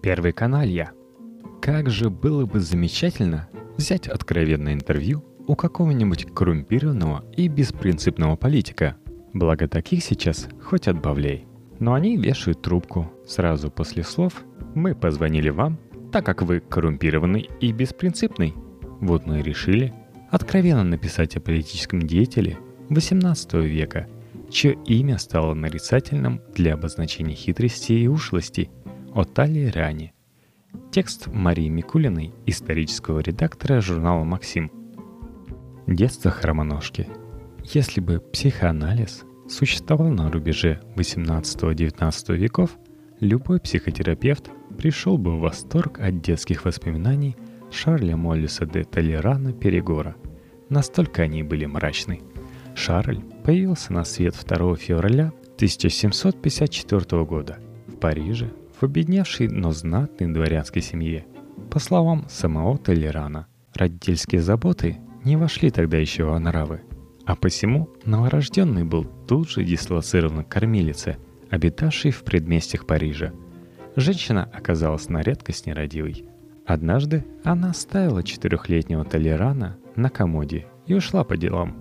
Первый каналья. Как же было бы замечательно взять откровенное интервью у какого-нибудь коррумпированного и беспринципного политика. Благо таких сейчас хоть отбавляй. Но они вешают трубку сразу после слов «Мы позвонили вам, так как вы коррумпированный и беспринципный». Вот мы и решили откровенно написать о политическом деятеле XVIII века, чье имя стало нарицательным для обозначения хитрости и ушлости, о Талейране. Текст Марии Микулиной, исторического редактора журнала «Maxim». Детство хромоножки. Если бы психоанализ существовал на рубеже XVIII-XIX веков, любой психотерапевт пришел бы в восторг от детских воспоминаний Шарля Мориса де Талейрана-Перигора. Настолько они были мрачны. Шарль появился на свет 2 февраля 1754 года в Париже, в обедневшей, но знатной дворянской семье. По словам самого Талейрана, родительские заботы не вошли тогда еще в нравы, а посему новорожденный был тут же дислоцирован к кормилице, обитавшей в предместьях Парижа. Женщина оказалась на редкость нерадивой. Однажды она оставила 4-летнего Талейрана на комоде и ушла по делам.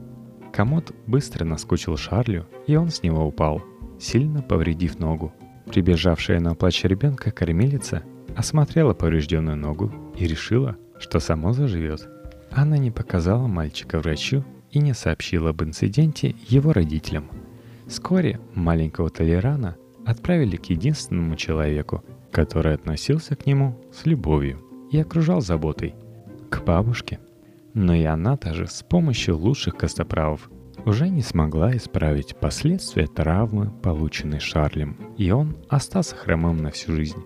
Комод быстро наскучил Шарлю, и он с него упал, сильно повредив ногу. Прибежавшая на плач ребенка кормилица осмотрела поврежденную ногу и решила, что само заживет. Она не показала мальчика врачу и не сообщила об инциденте его родителям. Вскоре маленького Талейрана отправили к единственному человеку, который относился к нему с любовью и окружал заботой – к бабушке. Но и она даже с помощью лучших костоправов уже не смогла исправить последствия травмы, полученной Шарлем, и он остался хромым на всю жизнь.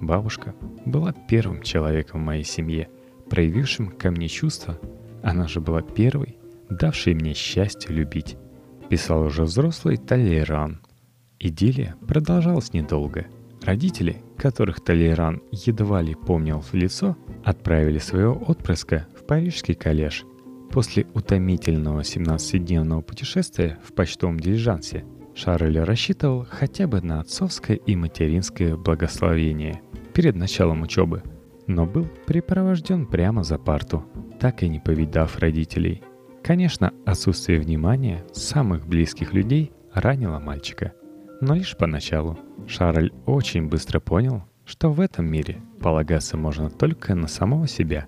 Бабушка была первым человеком в моей семье, проявившим ко мне чувства. Она же была первой, давшей мне счастье любить, писал уже взрослый Талейран. Идиллия продолжалась недолго. Родители, которых Талейран едва ли помнил в лицо, отправили своего отпрыска в парижский коллеж. После утомительного 17-дневного путешествия в почтовом дилижансе Шарль рассчитывал хотя бы на отцовское и материнское благословение перед началом учебы, но был припровожден прямо за парту, так и не повидав родителей. Конечно, отсутствие внимания самых близких людей ранило мальчика, но лишь поначалу. Шарль очень быстро понял, что в этом мире полагаться можно только на самого себя.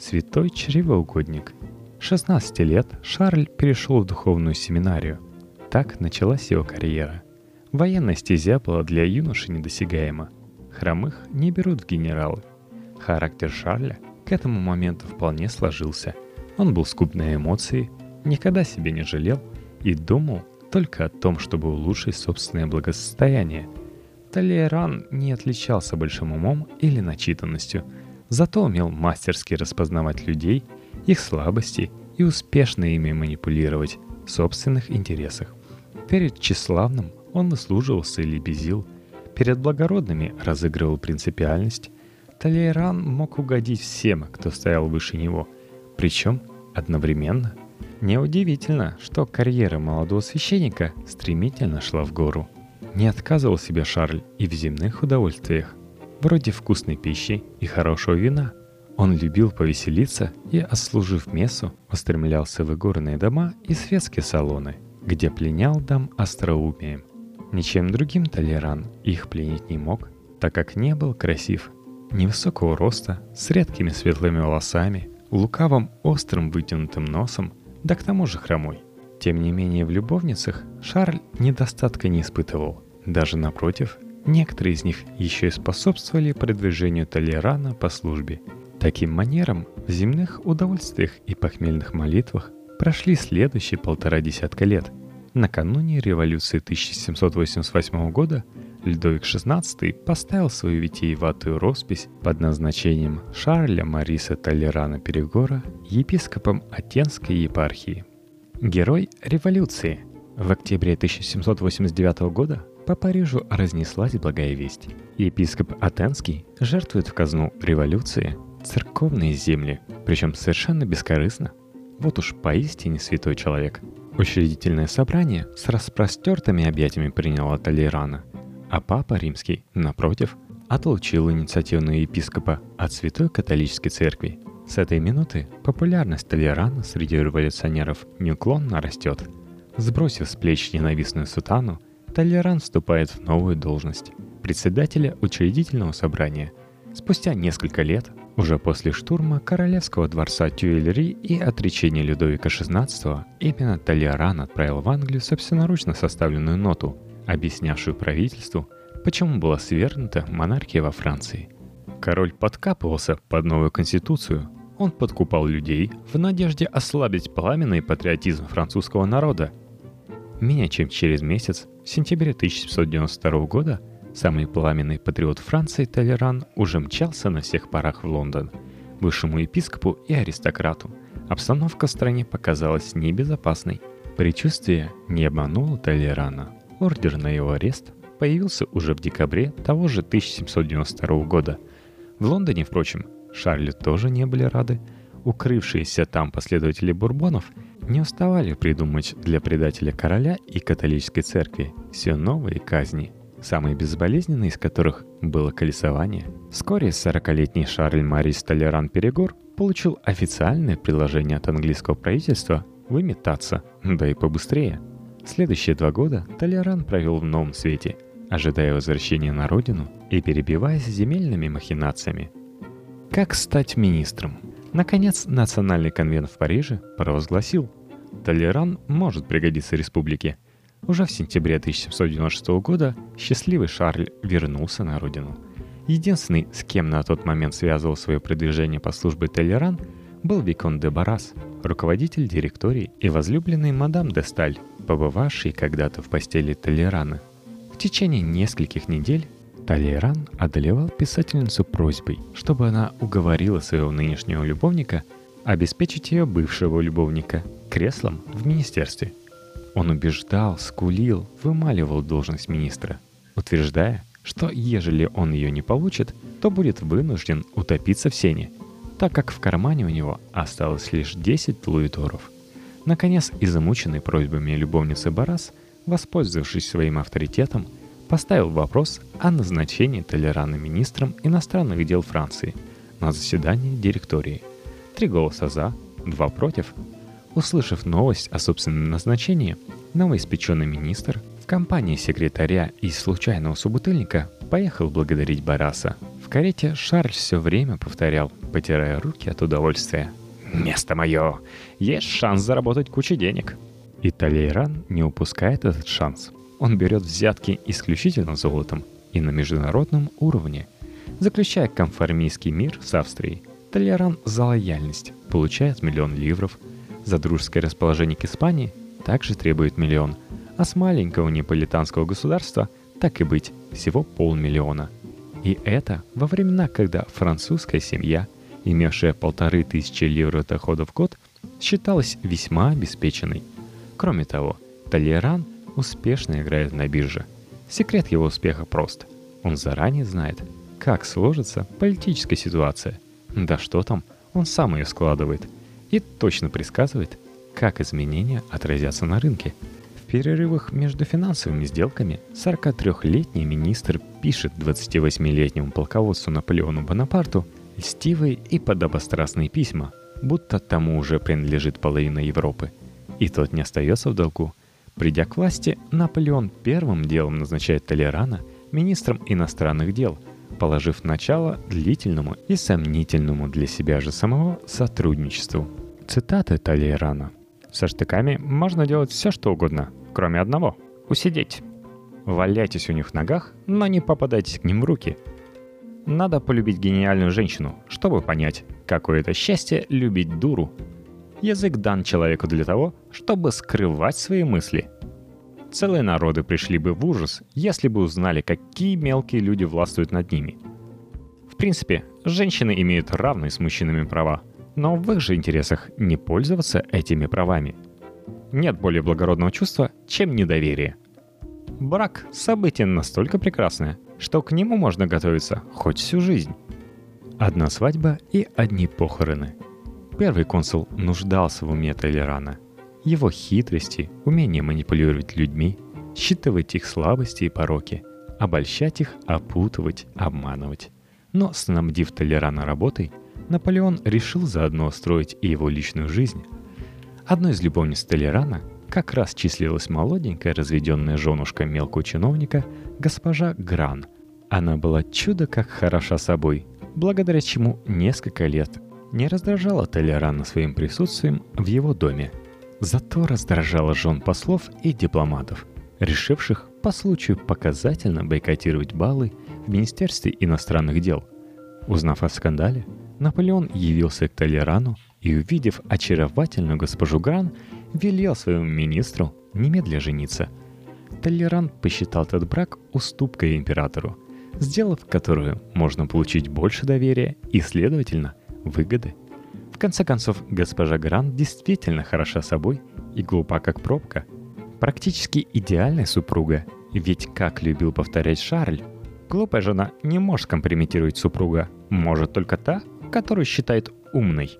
Святой чревоугодник. 16 лет Шарль перешел в духовную семинарию. Так началась его карьера. Военная стезя была для юноши недосягаема. Хромых не берут в генералы. Характер Шарля к этому моменту вполне сложился. Он был скуп на эмоции, никогда себе не жалел и думал только о том, чтобы улучшить собственное благосостояние. Талейран не отличался большим умом или начитанностью, зато умел мастерски распознавать людей, их слабости и успешно ими манипулировать в собственных интересах. Перед тщеславным он выслуживался или безил, перед благородными разыгрывал принципиальность. Талейран мог угодить всем, кто стоял выше него, причем одновременно. Неудивительно, что карьера молодого священника стремительно шла в гору. Не отказывал себе Шарль и в земных удовольствиях, вроде вкусной пищи и хорошего вина. Он любил повеселиться и, отслужив мессу, устремлялся в игорные дома и светские салоны, где пленял дам остроумием. Ничем другим Талейран их пленить не мог, так как не был красив. Невысокого роста, с редкими светлыми волосами, лукавым острым вытянутым носом, да к тому же хромой. Тем не менее, в любовницах Шарль недостатка не испытывал. Даже напротив, некоторые из них еще и способствовали продвижению Талейрана по службе. Таким манером, в земных удовольствиях и похмельных молитвах прошли следующие 1,5 лет. Накануне революции 1788 года Людовик XVI поставил свою витиеватую роспись под назначением Шарля Мориса Талейрана-Перигора епископом Аттенской епархии. Герой революции. В октябре 1789 года по Парижу разнеслась благая весть. Епископ Аттенский жертвует в казну революции церковные земли, причем совершенно бескорыстно. Вот уж поистине святой человек. Учредительное собрание с распростертыми объятиями приняло Талейрана, а папа римский, напротив, отлучил инициативного епископа от Святой Католической Церкви. С этой минуты популярность Талейрана среди революционеров неуклонно растет. Сбросив с плеч ненавистную сутану, Талейран вступает в новую должность – председателя учредительного собрания. Спустя несколько лет, уже после штурма королевского дворца Тюильри и отречения Людовика XVI, именно Талейран отправил в Англию собственноручно составленную ноту, объяснявшую правительству, почему была свергнута монархия во Франции. Король подкапывался под новую конституцию. Он подкупал людей в надежде ослабить пламенный патриотизм французского народа. Менее чем через месяц, в сентябре 1792 года, самый пламенный патриот Франции Талейран уже мчался на всех парах в Лондон, бывшему епископу и аристократу. Обстановка в стране показалась небезопасной. Предчувствие не обмануло Талейрана. Ордер на его арест появился уже в декабре того же 1792 года. В Лондоне, впрочем, Шарлю тоже не были рады. Укрывшиеся там последователи бурбонов не уставали придумать для предателя короля и католической церкви все новые казни, самые безболезненные из которых было колесование. Вскоре 40-летний Шарль Морис де Талейран-Перигор получил официальное предложение от английского правительства выметаться, да и побыстрее. Следующие 2 года Талейран провел в новом свете, ожидая возвращения на родину и перебиваясь земельными махинациями. Как стать министром? Наконец, Национальный конвент в Париже провозгласил: Талейран может пригодиться республике. Уже в сентябре 1796 года счастливый Шарль вернулся на родину. Единственный, с кем на тот момент связывал свое продвижение по службе Талейран, был Виконт де Баррас, руководитель директории и возлюбленный мадам де Сталь, побывавший когда-то в постели Талейрана. В течение нескольких недель Талейран одолевал писательницу просьбой, чтобы она уговорила своего нынешнего любовника обеспечить ее бывшего любовника креслом в министерстве. Он убеждал, скулил, вымаливал должность министра, утверждая, что ежели он ее не получит, то будет вынужден утопиться в сене, так как в кармане у него осталось лишь 10 луидоров. Наконец, измученный просьбами любовницы Баррас, воспользовавшись своим авторитетом, поставил вопрос о назначении Талейрана министром иностранных дел Франции на заседании директории. 3 голоса за, 2 против. Услышав новость о собственном назначении, новоиспеченный министр в компании секретаря и случайного собутыльника поехал благодарить Барраса. В карете Шарль все время повторял, потирая руки от удовольствия: «Место мое! Есть шанс заработать кучу денег!» И Талейран не упускает этот шанс. Он берет взятки исключительно золотом и на международном уровне. Заключая конформистский мир с Австрией, Талейран за лояльность получает 1 миллион ливров. За дружеское расположение к Испании также требует 1 миллион, а с маленького неаполитанского государства, так и быть, всего 500 000. И это во времена, когда французская семья, имевшая 1500 ливров дохода в год, считалась весьма обеспеченной. Кроме того, Талейран успешно играет на бирже. Секрет его успеха прост. Он заранее знает, как сложится политическая ситуация. Да что там, он сам ее складывает. И точно предсказывает, как изменения отразятся на рынке. В перерывах между финансовыми сделками 43-летний министр пишет 28-летнему полководцу Наполеону Бонапарту льстивые и подобострастные письма, будто тому уже принадлежит половина Европы. И тот не остается в долгу. Придя к власти, Наполеон первым делом назначает Талейрана министром иностранных дел, положив начало длительному и сомнительному для себя же самого сотрудничеству. Цитаты Талейрана. «Со штыками можно делать все, что угодно, кроме одного – усидеть. Валяйтесь у них в ногах, но не попадайтесь к ним в руки. Надо полюбить гениальную женщину, чтобы понять, какое это счастье любить дуру. Язык дан человеку для того, чтобы скрывать свои мысли. Целые народы пришли бы в ужас, если бы узнали, какие мелкие люди властвуют над ними. В принципе, женщины имеют равные с мужчинами права, но в их же интересах не пользоваться этими правами. Нет более благородного чувства, чем недоверие. Брак – событие настолько прекрасное, что к нему можно готовиться хоть всю жизнь. Одна свадьба и одни похороны». Первый консул нуждался в уме Талейрана. Его хитрости, умение манипулировать людьми, считывать их слабости и пороки, обольщать их, опутывать, обманывать. Но, снабдив Талейрана работой, Наполеон решил заодно строить и его личную жизнь. Одной из любовниц Талейрана как раз числилась молоденькая разведенная женушка мелкого чиновника госпожа Гран. Она была чудо как хороша собой, благодаря чему несколько лет не раздражала Талейрана своим присутствием в его доме. Зато раздражала жен послов и дипломатов, решивших по случаю показательно бойкотировать балы в Министерстве иностранных дел. Узнав о скандале, Наполеон явился к Талейрану и, увидев очаровательную госпожу Гран, велел своему министру немедля жениться. Талейран посчитал этот брак уступкой императору, сделав которую можно получить больше доверия и, следовательно, выгоды. В конце концов, госпожа Гран действительно хороша собой и глупа как пробка. Практически идеальная супруга, ведь, как любил повторять Шарль, глупая жена не может компрометировать супруга, может только та, которую считает умной.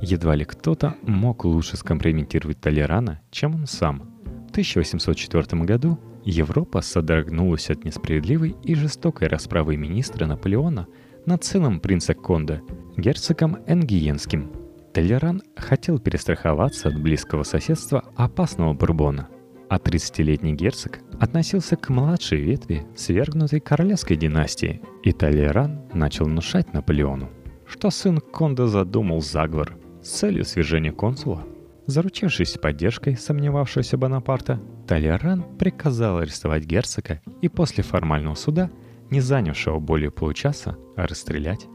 Едва ли кто-то мог лучше скомпрометировать Талейрана, чем он сам. В 1804 году Европа содрогнулась от несправедливой и жестокой расправы министра Наполеона над сыном принца Конде, герцогом Энгиенским. Талейран хотел перестраховаться от близкого соседства опасного Бурбона, а 30-летний герцог относился к младшей ветви свергнутой королевской династии, и Талейран начал внушать Наполеону, что сын Конде задумал заговор с целью свержения консула. Заручившись поддержкой сомневавшегося Бонапарта, Талейран приказал арестовать герцога и после формального суда, не занявшего более получаса, расстрелять.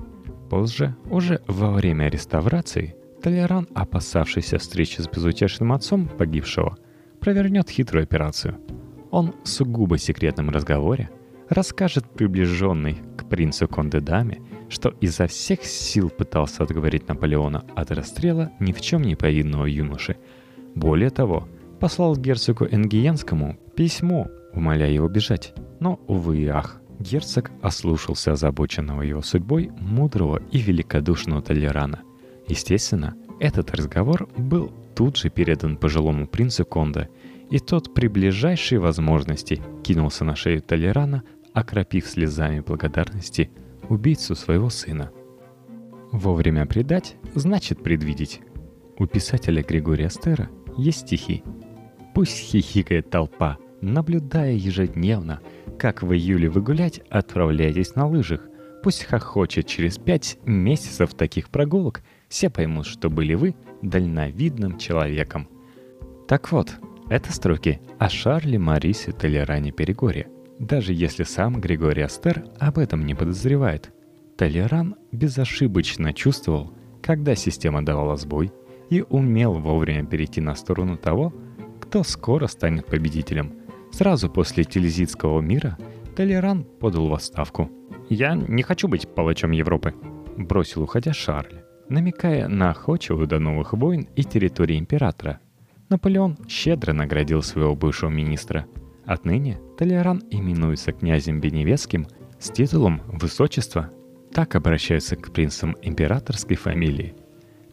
Позже, уже во время реставрации, Талейран, опасавшийся встречи с безутешным отцом погибшего, провернет хитрую операцию. Он в сугубо секретном разговоре расскажет приближенной к принцу Конде даме, что изо всех сил пытался отговорить Наполеона от расстрела ни в чем не повинного юноши. Более того, послал герцогу Энгиенскому письмо, умоляя его бежать. Но, увы и ах, герцог ослушался озабоченного его судьбой мудрого и великодушного Талейрана. Естественно, этот разговор был тут же передан пожилому принцу Конде, и тот при ближайшей возможности кинулся на шею Талейрана, окропив слезами благодарности убийцу своего сына. Вовремя предать значит предвидеть. У писателя Григория Остера есть стихи. Пусть хихикает толпа, наблюдая ежедневно, как в июле вы гулять отправляетесь на лыжах. Пусть хохочет через 5 месяцев таких прогулок, все поймут, что были вы дальновидным человеком. Так вот, это строки о Шарле Морисе Талейране-Перигоре, даже если сам Григорий Остер об этом не подозревает. Талейран безошибочно чувствовал, когда система давала сбой, и умел вовремя перейти на сторону того, кто скоро станет победителем. Сразу после Тильзитского мира Талейран подал в отставку. «Я не хочу быть палачом Европы», — бросил уходя Шарль, намекая на охоту до новых войн и территории императора. Наполеон щедро наградил своего бывшего министра. Отныне Талейран именуется князем Беневецким с титулом «Высочество». Так обращаются к принцам императорской фамилии.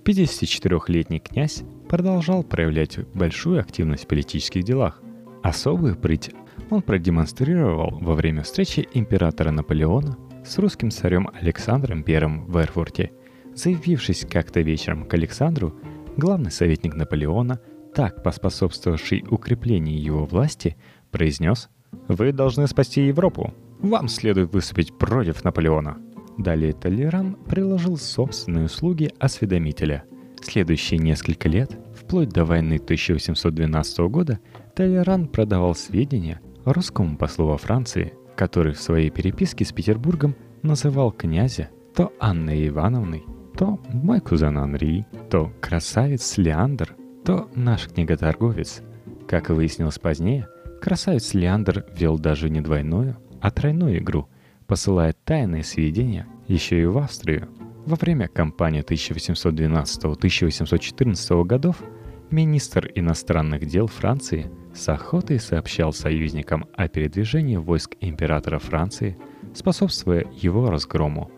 54-летний князь продолжал проявлять большую активность в политических делах. Особую прыть он продемонстрировал во время встречи императора Наполеона с русским царем Александром I в Эрфурте. Заявившись как-то вечером к Александру, главный советник Наполеона, так поспособствовавший укреплению его власти, произнес: «Вы должны спасти Европу. Вам следует выступить против Наполеона». Далее Талейран приложил собственные услуги осведомителя. Следующие несколько лет, вплоть до войны 1812 года, Талейран продавал сведения русскому послу во Франции, который в своей переписке с Петербургом называл князя то Анной Ивановной, то мой кузен Анри, то красавец Леандр, то наш книготорговец. Как и выяснилось позднее, красавец Леандр вел даже не двойную, а тройную игру, посылая тайные сведения еще и в Австрию. Во время кампании 1812-1814 годов министр иностранных дел Франции с охотой сообщал союзникам о передвижении войск императора Франции, способствуя его разгрому.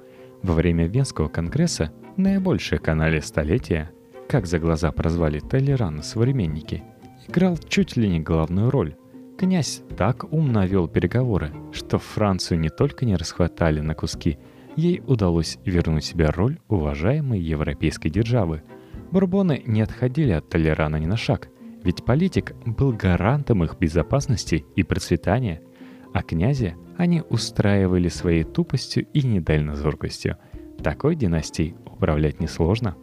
Во время Венского конгресса, наибольшее канале столетия, как за глаза прозвали Талейрана современники, играл чуть ли не главную роль. Князь так умно вел переговоры, что Францию не только не расхватали на куски, ей удалось вернуть себе роль уважаемой европейской державы. Бурбоны не отходили от Талейрана ни на шаг, ведь политик был гарантом их безопасности и процветания, а князя они устраивали своей тупостью и недальнозоркостью. Такой династией управлять несложно.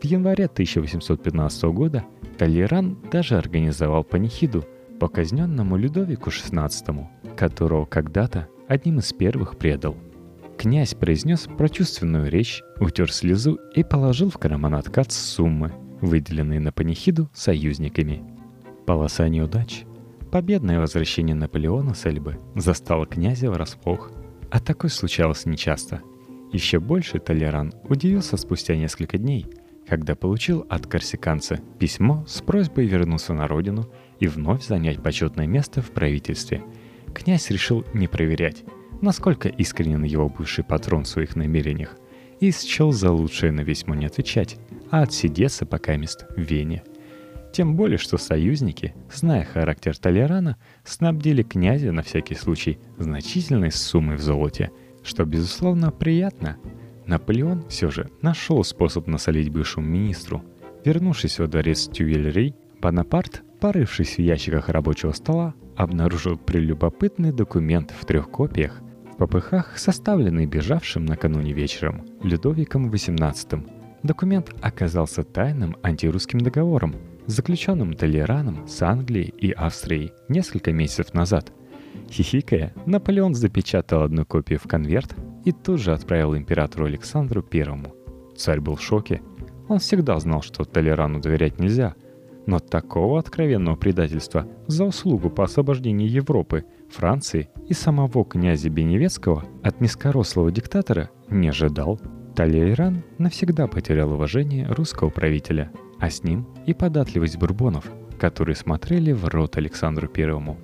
В январе 1815 года Талейран даже организовал панихиду по казненному Людовику XVI, которого когда-то одним из первых предал. Князь произнес прочувственную речь, утер слезу и положил в карман откат с суммы, выделенной на панихиду союзниками. Полоса неудач. Победное возвращение Наполеона с Эльбы застало князя врасплох, а такое случалось нечасто. Еще больше Талейран удивился спустя несколько дней, когда получил от корсиканца письмо с просьбой вернуться на родину и вновь занять почетное место в правительстве. Князь решил не проверять, насколько искренен его бывший патрон в своих намерениях, и счел за лучшее на письмо не отвечать, а отсидеться покамест в Вене. Тем более, что союзники, зная характер Талейрана, снабдили князя на всякий случай значительной суммой в золоте, что, безусловно, приятно. Наполеон все же нашел способ насолить бывшему министру. Вернувшись во дворец Тюильри, Бонапарт, порывшись в ящиках рабочего стола, обнаружил прелюбопытный документ в 3 копиях, в попыхах, составленный бежавшим накануне вечером Людовиком XVIII. Документ оказался тайным антирусским договором, заключенным Талейраном с Англией и Австрией несколько месяцев назад. Хихикая, Наполеон запечатал 1 копию в конверт и тут же отправил императору Александру I. Царь был в шоке. Он всегда знал, что Талейрану доверять нельзя, но такого откровенного предательства за услугу по освобождению Европы, Франции и самого князя Беневецкого от низкорослого диктатора не ожидал. Талейран навсегда потерял уважение русского правителя, а с ним и податливость бурбонов, которые смотрели в рот Александру I.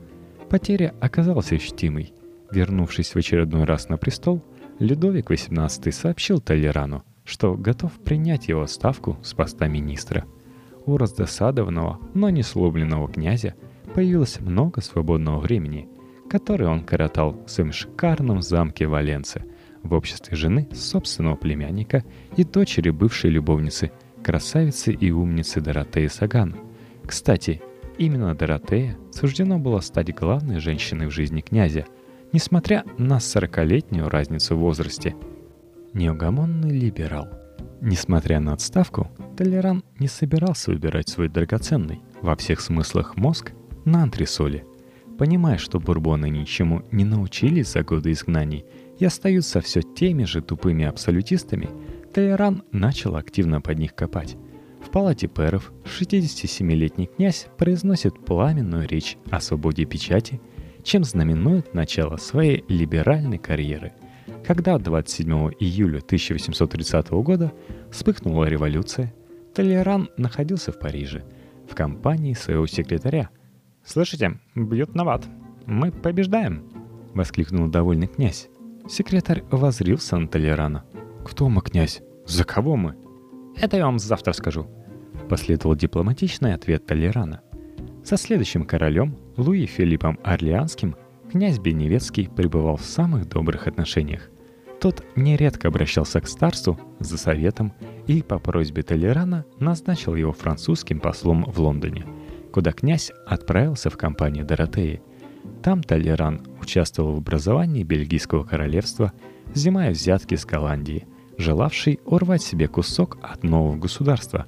Потеря оказалась ощутимой. Вернувшись в очередной раз на престол, Людовик XVIII сообщил Талейрану, что готов принять его отставку с поста министра. У раздосадованного, но не сломленного князя появилось много свободного времени, которое он коротал в своем шикарном замке Валенце в обществе жены собственного племянника и дочери бывшей любовницы, красавицы и умницы Доротеи Саган. Кстати, именно Доротея суждено было стать главной женщиной в жизни князя, несмотря на 40-летнюю разницу в возрасте. Неугомонный либерал. Несмотря на отставку, Талейран не собирался выбирать свой драгоценный, во всех смыслах, мозг на антресоли. Понимая, что бурбоны ничему не научились за годы изгнаний и остаются все теми же тупыми абсолютистами, Талейран начал активно под них копать. В палате пэров 67-летний князь произносит пламенную речь о свободе печати, чем знаменует начало своей либеральной карьеры, когда 27 июля 1830 года вспыхнула революция. Талейран находился в Париже, в компании своего секретаря. «Слышите, бьют набат. Мы побеждаем!» — воскликнул довольный князь. Секретарь воззрился на Талейрана. «Кто мы, князь? За кого мы?» «Это я вам завтра скажу», — последовал дипломатичный ответ Талейрана. Со следующим королем, Луи Филиппом Орлеанским, князь Беневецкий пребывал в самых добрых отношениях. Тот нередко обращался к старцу за советом и по просьбе Талейрана назначил его французским послом в Лондоне, куда князь отправился в компанию Доротеи. Там Талейран участвовал в образовании Бельгийского королевства, взимая взятки с Голландии, желавшей урвать себе кусок от нового государства.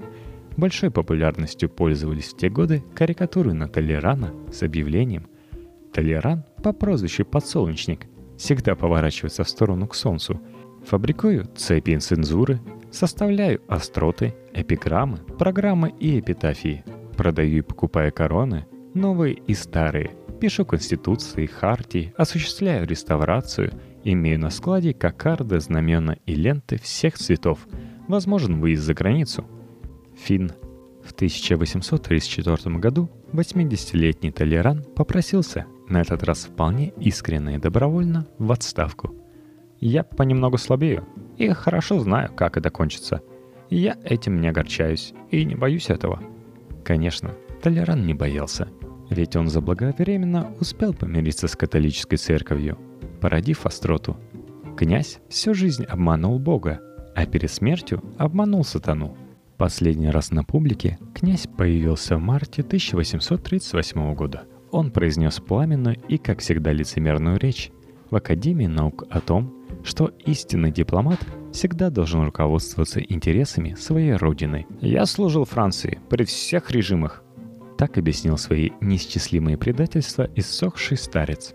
Большой популярностью пользовались в те годы карикатуры на Талейрана с объявлением: «Талейран по прозвищу Подсолнечник всегда поворачивается в сторону к солнцу. Фабрикую цепи инцензуры, составляю остроты, эпиграммы, программы и эпитафии. Продаю и покупаю короны, новые и старые. Пишу конституции, хартии, осуществляю реставрацию. Имею на складе кокарды, знамена и ленты всех цветов. Возможен выезд за границу». Финн. В 1834 году 80-летний Талейран попросился, на этот раз вполне искренне и добровольно, в отставку. «Я понемногу слабею и хорошо знаю, как это кончится. Я этим не огорчаюсь и не боюсь этого». Конечно, Талейран не боялся. ведь он заблаговременно успел помириться с католической церковью, породив остроту. Князь всю жизнь обманул Бога, а перед смертью обманул сатану. Последний раз на публике князь появился в марте 1838 года. Он произнес пламенную и, как всегда, лицемерную речь в Академии наук о том, что истинный дипломат всегда должен руководствоваться интересами своей родины. «Я служил Франции при всех режимах», — так объяснил свои неисчислимые предательства иссохший старец.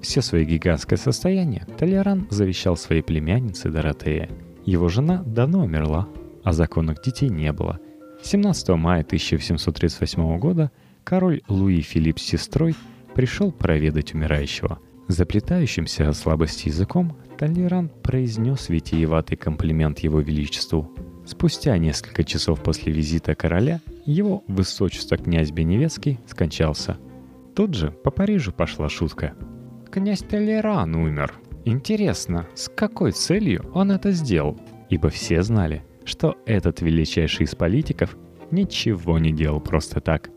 Все свое гигантское состояние Талейран завещал своей племяннице Доротее. Его жена давно умерла, а законных детей не было. 17 мая 1738 года король Луи Филипп с сестрой пришел проведать умирающего. Заплетающимся от слабости языком Талейран произнес витиеватый комплимент его величеству. Спустя несколько часов после визита короля его высочество князь Беневецкий скончался. Тут же по Парижу пошла шутка. «Князь Талейран умер. Интересно, с какой целью он это сделал?» Ибо все знали, что этот величайший из политиков ничего не делал просто так.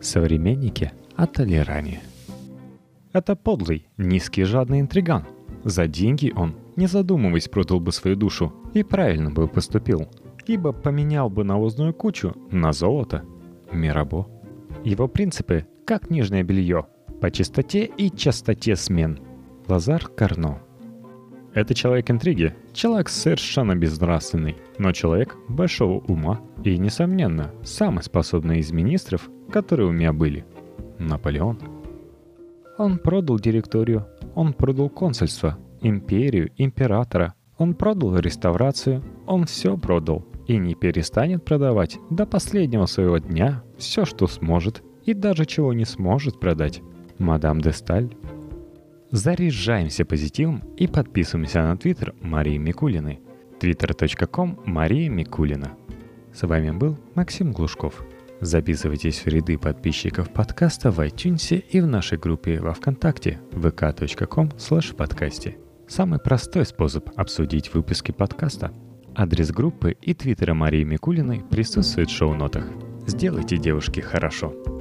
Современники о Талейране. Это подлый, низкий, жадный интриган. За деньги он, не задумываясь, продал бы свою душу, и правильно бы поступил, ибо поменял бы навозную кучу на золото. Мирабо. Его принципы как нижнее белье, по чистоте и частоте смен. Лазар Карно. Это человек интриги, человек совершенно безнравственный, но человек большого ума и, несомненно, самый способный из министров, которые у меня были. Наполеон. Он продал директорию, он продал консульство, империю, императора, он продал реставрацию, он все продал и не перестанет продавать до последнего своего дня все, что сможет и даже чего не сможет продать. Мадам де Сталь. Заряжаемся позитивом и подписываемся на твиттер Марии Микулины. twitter.com/Мария Микулина. С вами был Максим Глушков. Записывайтесь в ряды подписчиков подкаста в iTunes и в нашей группе во ВКонтакте vk.com/подкасте. Самый простой способ обсудить выпуски подкаста. Адрес группы и твиттера Марии Микулиной присутствует в шоу-нотах. Сделайте девушке хорошо.